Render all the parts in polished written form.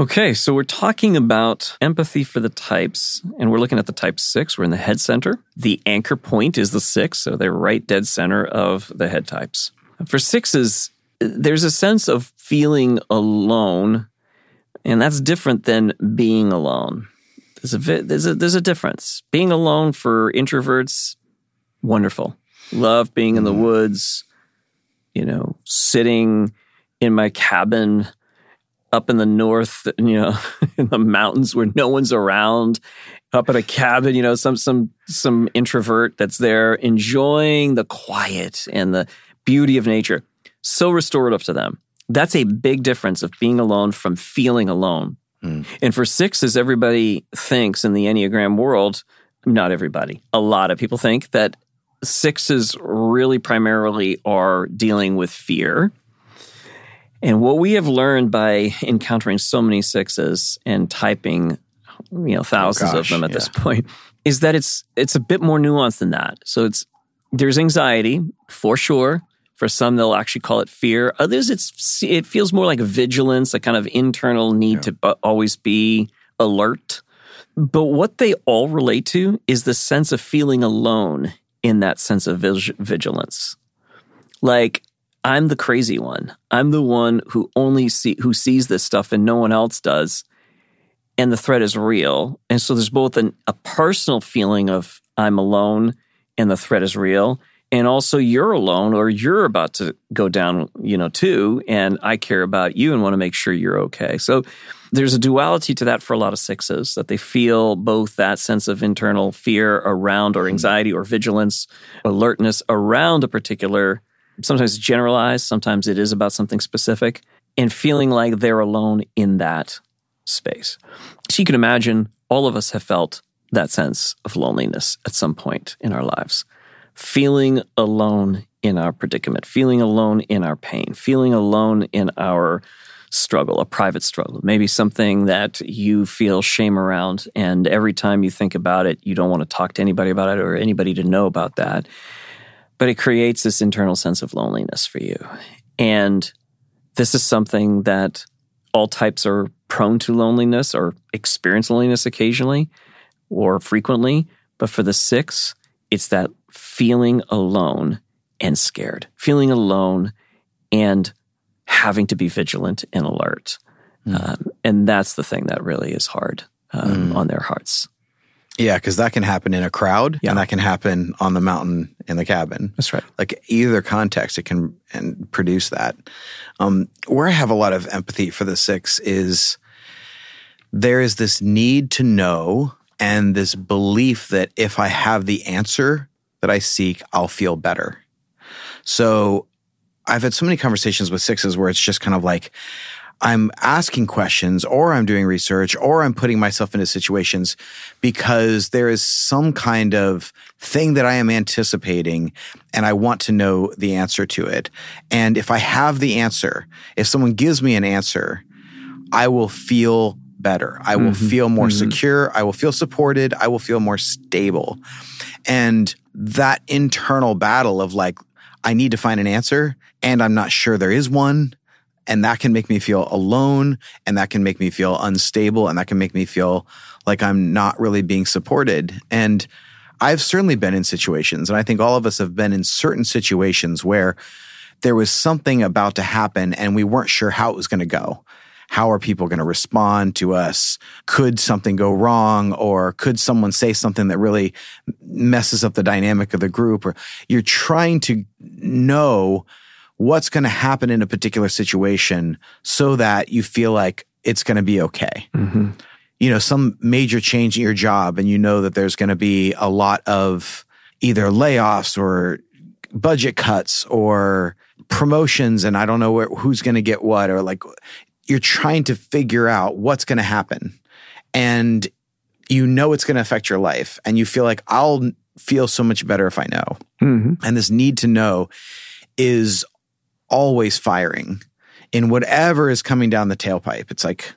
Okay, so we're talking about empathy for the types, and we're looking at the type 6. We're in the head center. The anchor point is the 6, so they're right dead center of the head types. For 6s, there's a sense of feeling alone, and that's different than being alone. There's a difference. Being alone for introverts, wonderful. Love being in the woods, sitting in my cabin up in the north, in the mountains where no one's around, up at a cabin, some introvert that's there enjoying the quiet and the beauty of nature. So restorative to them. That's a big difference of being alone from feeling alone. Mm. And for 6s, everybody thinks in the Enneagram world, not everybody, a lot of people think that 6s really primarily are dealing with fear. And what we have learned by encountering so many 6s and typing, thousands of them at this point, is that it's a bit more nuanced than that. So there's anxiety for sure. For some, they'll actually call it fear. Others, it feels more like vigilance, a kind of internal need to always be alert. But what they all relate to is the sense of feeling alone in that sense of vigilance, like, I'm the crazy one. I'm the one who sees this stuff and no one else does. And the threat is real. And so there's both a personal feeling of I'm alone and the threat is real. And also you're alone or you're about to go down, too. And I care about you and want to make sure you're okay. So there's a duality to that for a lot of 6s, that they feel both that sense of internal fear around or anxiety or vigilance, alertness around a particular. Sometimes it's generalized, sometimes it is about something specific, and feeling like they're alone in that space. So you can imagine all of us have felt that sense of loneliness at some point in our lives. Feeling alone in our predicament, feeling alone in our pain, feeling alone in our struggle, a private struggle, maybe something that you feel shame around, and every time you think about it, you don't want to talk to anybody about it or anybody to know about that. But it creates this internal sense of loneliness for you. And this is something that all types are prone to loneliness or experience loneliness occasionally or frequently. But for the 6, it's that feeling alone and scared, feeling alone and having to be vigilant and alert. Mm. And that's the thing that really is hard on their hearts. Yeah, because that can happen in a crowd and that can happen on the mountain in the cabin. That's right. Like either context, it can and produce that. Where I have a lot of empathy for the 6 is there is this need to know and this belief that if I have the answer that I seek, I'll feel better. So I've had so many conversations with 6s where it's just kind of like, I'm asking questions or I'm doing research or I'm putting myself into situations because there is some kind of thing that I am anticipating and I want to know the answer to it. And if I have the answer, if someone gives me an answer, I will feel better. I will feel more secure. I will feel supported. I will feel more stable. And that internal battle of like, I need to find an answer and I'm not sure there is one. And that can make me feel alone, and that can make me feel unstable, and that can make me feel like I'm not really being supported. And I've certainly been in situations, and I think all of us have been in certain situations where there was something about to happen and we weren't sure how it was going to go. How are people going to respond to us? Could something go wrong? Or could someone say something that really messes up the dynamic of the group? Or you're trying to know what's going to happen in a particular situation so that you feel like it's going to be okay. Mm-hmm. Some major change in your job and you know that there's going to be a lot of either layoffs or budget cuts or promotions and I don't know who's going to get what, or like you're trying to figure out what's going to happen and it's going to affect your life and you feel like I'll feel so much better if I know. Mm-hmm. And this need to know is always firing in whatever is coming down the tailpipe. It's like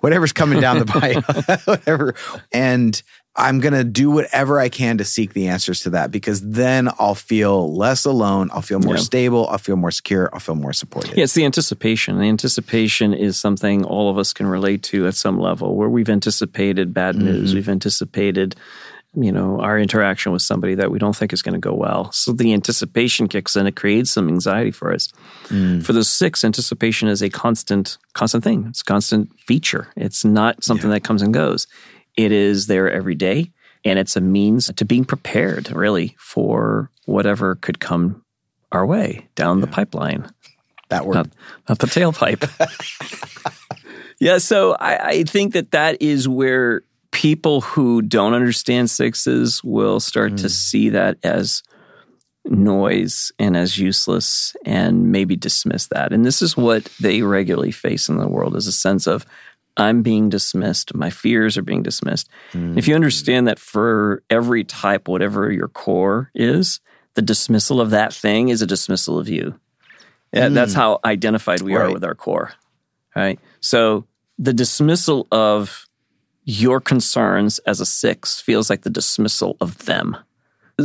whatever's coming down the pipe, whatever. And I'm going to do whatever I can to seek the answers to that, because then I'll feel less alone. I'll feel more stable. I'll feel more secure. I'll feel more supported. Yeah, it's the anticipation. The anticipation is something all of us can relate to at some level, where we've anticipated bad news. We've anticipated, you know, our interaction with somebody that we don't think is going to go well. So the anticipation kicks in. It creates some anxiety for us. For the six, anticipation is a constant thing. It's a constant feature. It's not something that comes and goes. It is there every day, and it's a means to being prepared, really, for whatever could come our way down the pipeline. That word. Not the tailpipe. So I think that is where people who don't understand sixes will start to see that as noise and as useless, and maybe dismiss that. And this is what they regularly face in the world, is a sense of, I'm being dismissed. My fears are being dismissed. If you understand that for every type, whatever your core is, the dismissal of that thing is a dismissal of you. That's how identified we are with our core. Right? So the dismissal of your concerns as a six feels like the dismissal of them.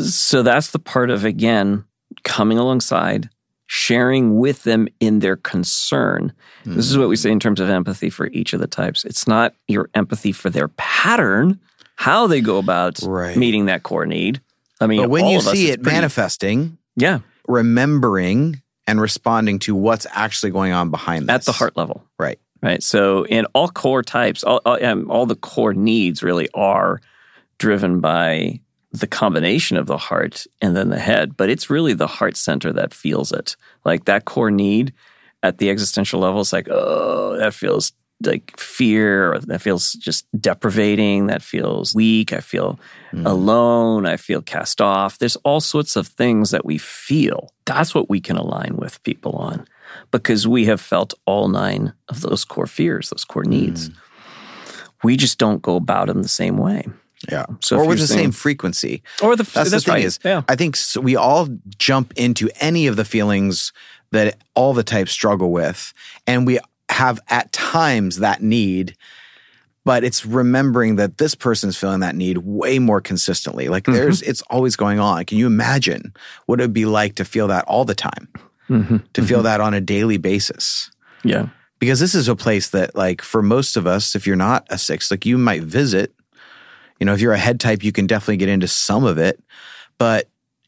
So that's the part of, again, coming alongside, sharing with them in their concern. This is what we say in terms of empathy for each of the types. It's not your empathy for their pattern, how they go about meeting that core need. I mean, but when you see it manifesting, remembering and responding to what's actually going on behind this. At the heart level. Right. So in all core types, all the core needs really are driven by the combination of the heart and then the head, but it's really the heart center that feels it. Like that core need at the existential level is like, oh, that feels like fear, or that feels just deprivating, that feels weak, I feel alone, I feel cast off. There's all sorts of things that we feel. That's what we can align with people on, because we have felt all nine of those core fears, those core needs. We just don't go about them the same way. Yeah. So or with the same frequency. That's the thing. I think we all jump into any of the feelings that all the types struggle with. And we have at times that need, but it's remembering that this person's feeling that need way more consistently. Like it's always going on. Can you imagine what it would be like to feel that all the time? To feel that on a daily basis? Yeah. Because this is a place that, like, for most of us, if you're not a six, like, you might visit. You know, if you're a head type, you can definitely get into some of it, but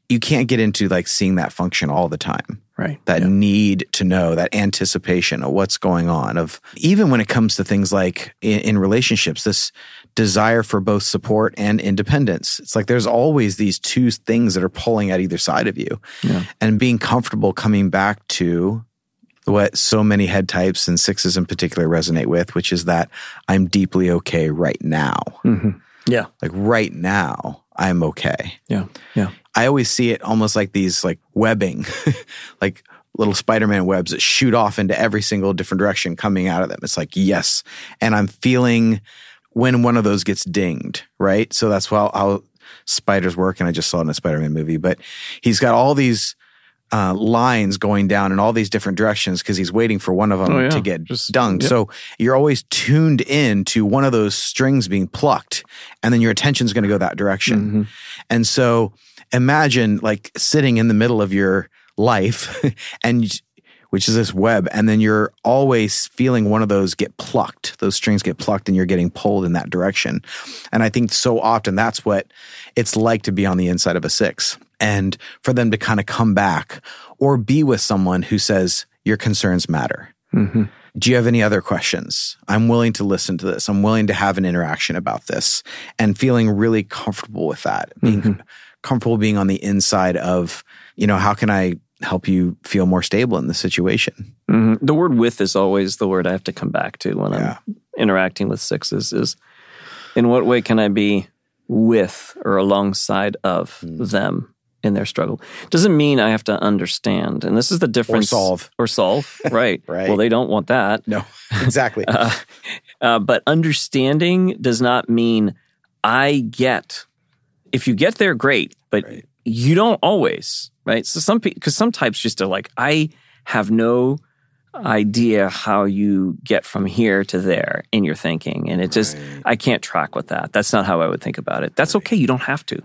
you can't get into, like, seeing that function all the time. Right. That need to know, that anticipation of what's going on, of even when it comes to things like in relationships, this desire for both support and independence. It's like there's always these two things that are pulling at either side of you. Yeah. And being comfortable coming back to what so many head types and sixes in particular resonate with, which is that I'm deeply okay right now. Yeah. Like right now, I'm okay. Yeah. Yeah. I always see it almost like these, like, webbing, like little Spider-Man webs that shoot off into every single different direction coming out of them. It's like, yes. And I'm feeling when one of those gets dinged, right? So that's how spiders work. And I just saw it in a Spider-Man movie, but he's got all these lines going down in all these different directions because he's waiting for one of them to get dunged. Yep. So you're always tuned in to one of those strings being plucked, and then your attention's going to go that direction. And so imagine, like, sitting in the middle of your life, which is this web, and then you're always feeling one of those get plucked. Those strings get plucked and you're getting pulled in that direction. And I think so often that's what it's like to be on the inside of a six. And for them to kind of come back or be with someone who says, your concerns matter. Do you have any other questions? I'm willing to listen to this. I'm willing to have an interaction about this, and feeling really comfortable with that. Being comfortable being on the inside of, you know, how can I help you feel more stable in this situation? The word "with" is always the word I have to come back to when I'm interacting with sixes, is in what way can I be with or alongside of them in their struggle? Doesn't mean I have to understand. And this is the difference. Or solve. Right. Well, they don't want that. No, exactly. But understanding does not mean I get. If you get there, great. But you don't always, right? So some types just are like, I have no idea how you get from here to there in your thinking. And it just, I can't track with that. That's not how I would think about it. That's okay. You don't have to.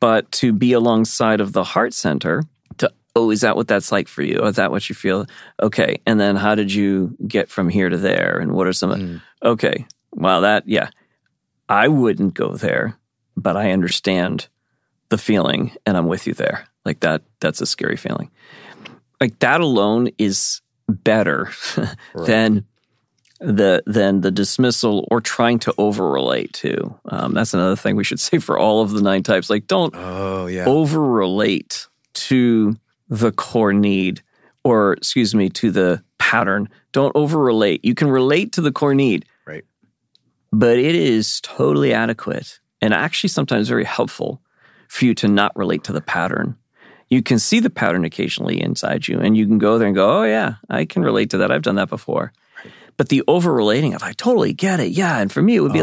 But to be alongside of the heart center, to, oh, is that what that's like for you? Oh, is that what you feel? Okay. And then how did you get from here to there? And what are some, okay, well, that, yeah. I wouldn't go there, but I understand the feeling and I'm with you there. Like that's a scary feeling. Like that alone is better than the dismissal or trying to over-relate to. That's another thing we should say for all of the 9 types. Like don't over-relate to the core need or, to the pattern. Don't over-relate. You can relate to the core need. Right. But it is totally adequate and actually sometimes very helpful for you to not relate to the pattern. You can see the pattern occasionally inside you and you can go there and go, oh yeah, I can relate to that. I've done that before. Right. But the over-relating of, I totally get it. Yeah. And for me, it would be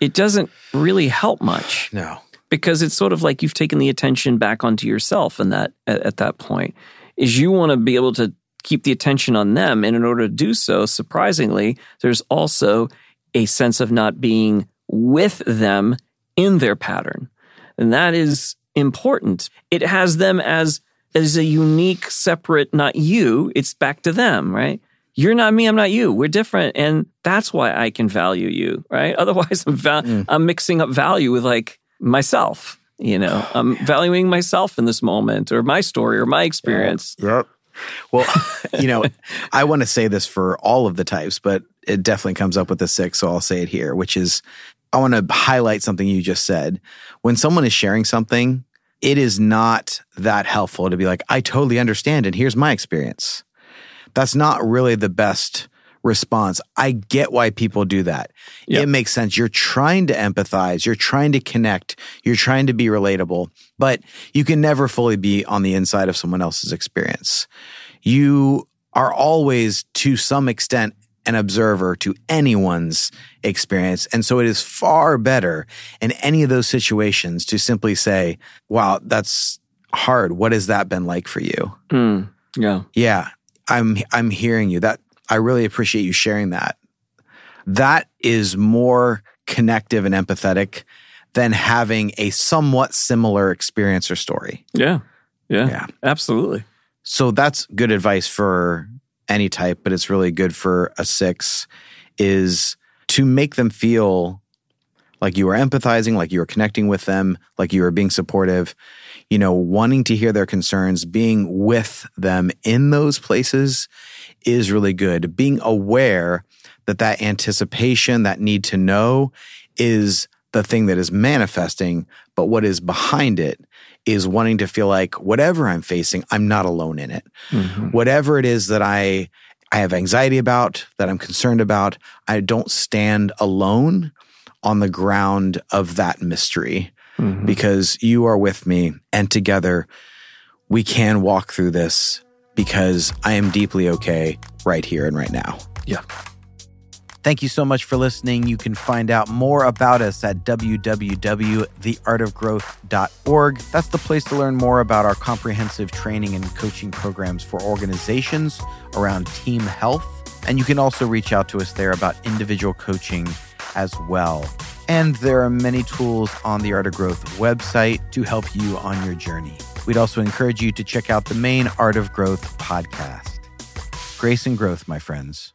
it doesn't really help much. No. Because it's sort of like you've taken the attention back onto yourself in that, at that point, is you want to be able to keep the attention on them. And in order to do so, surprisingly, there's also a sense of not being with them in their pattern. And that is important. It has them as a unique, separate, not you. It's back to them, right? You're not me, I'm not you. We're different. And that's why I can value you, right? Otherwise, I'm mixing up value with like, myself, you know, I'm valuing myself in this moment or my story or my experience. Yep. Well, I want to say this for all of the types, but it definitely comes up with the 6. So I'll say it here, which is I want to highlight something you just said. When someone is sharing something, it is not that helpful to be like, I totally understand. And here's my experience. That's not really the best response. I get why people do that. Yep. It makes sense. You're trying to empathize. You're trying to connect. You're trying to be relatable, but you can never fully be on the inside of someone else's experience. You are always, to some extent, an observer to anyone's experience. And so it is far better in any of those situations to simply say, wow, that's hard. What has that been like for you? Yeah. Yeah. I'm hearing you. I really appreciate you sharing that. That is more connective and empathetic than having a somewhat similar experience or story. Yeah. Absolutely. So that's good advice for any type, but it's really good for a 6 is to make them feel like you are empathizing, like you are connecting with them, like you are being supportive, wanting to hear their concerns, being with them in those places is really good. Being aware that anticipation, that need to know is the thing that is manifesting, but what is behind it is wanting to feel like whatever I'm facing, I'm not alone in it. Mm-hmm. Whatever it is that I have anxiety about, that I'm concerned about, I don't stand alone on the ground of that mystery, because you are with me and together we can walk through this because I am deeply okay right here and right now. Yeah. Thank you so much for listening. You can find out more about us at www.theartofgrowth.org. That's the place to learn more about our comprehensive training and coaching programs for organizations around team health. And you can also reach out to us there about individual coaching as well. And there are many tools on the Art of Growth website to help you on your journey. We'd also encourage you to check out the main Art of Growth podcast. Grace and growth, my friends.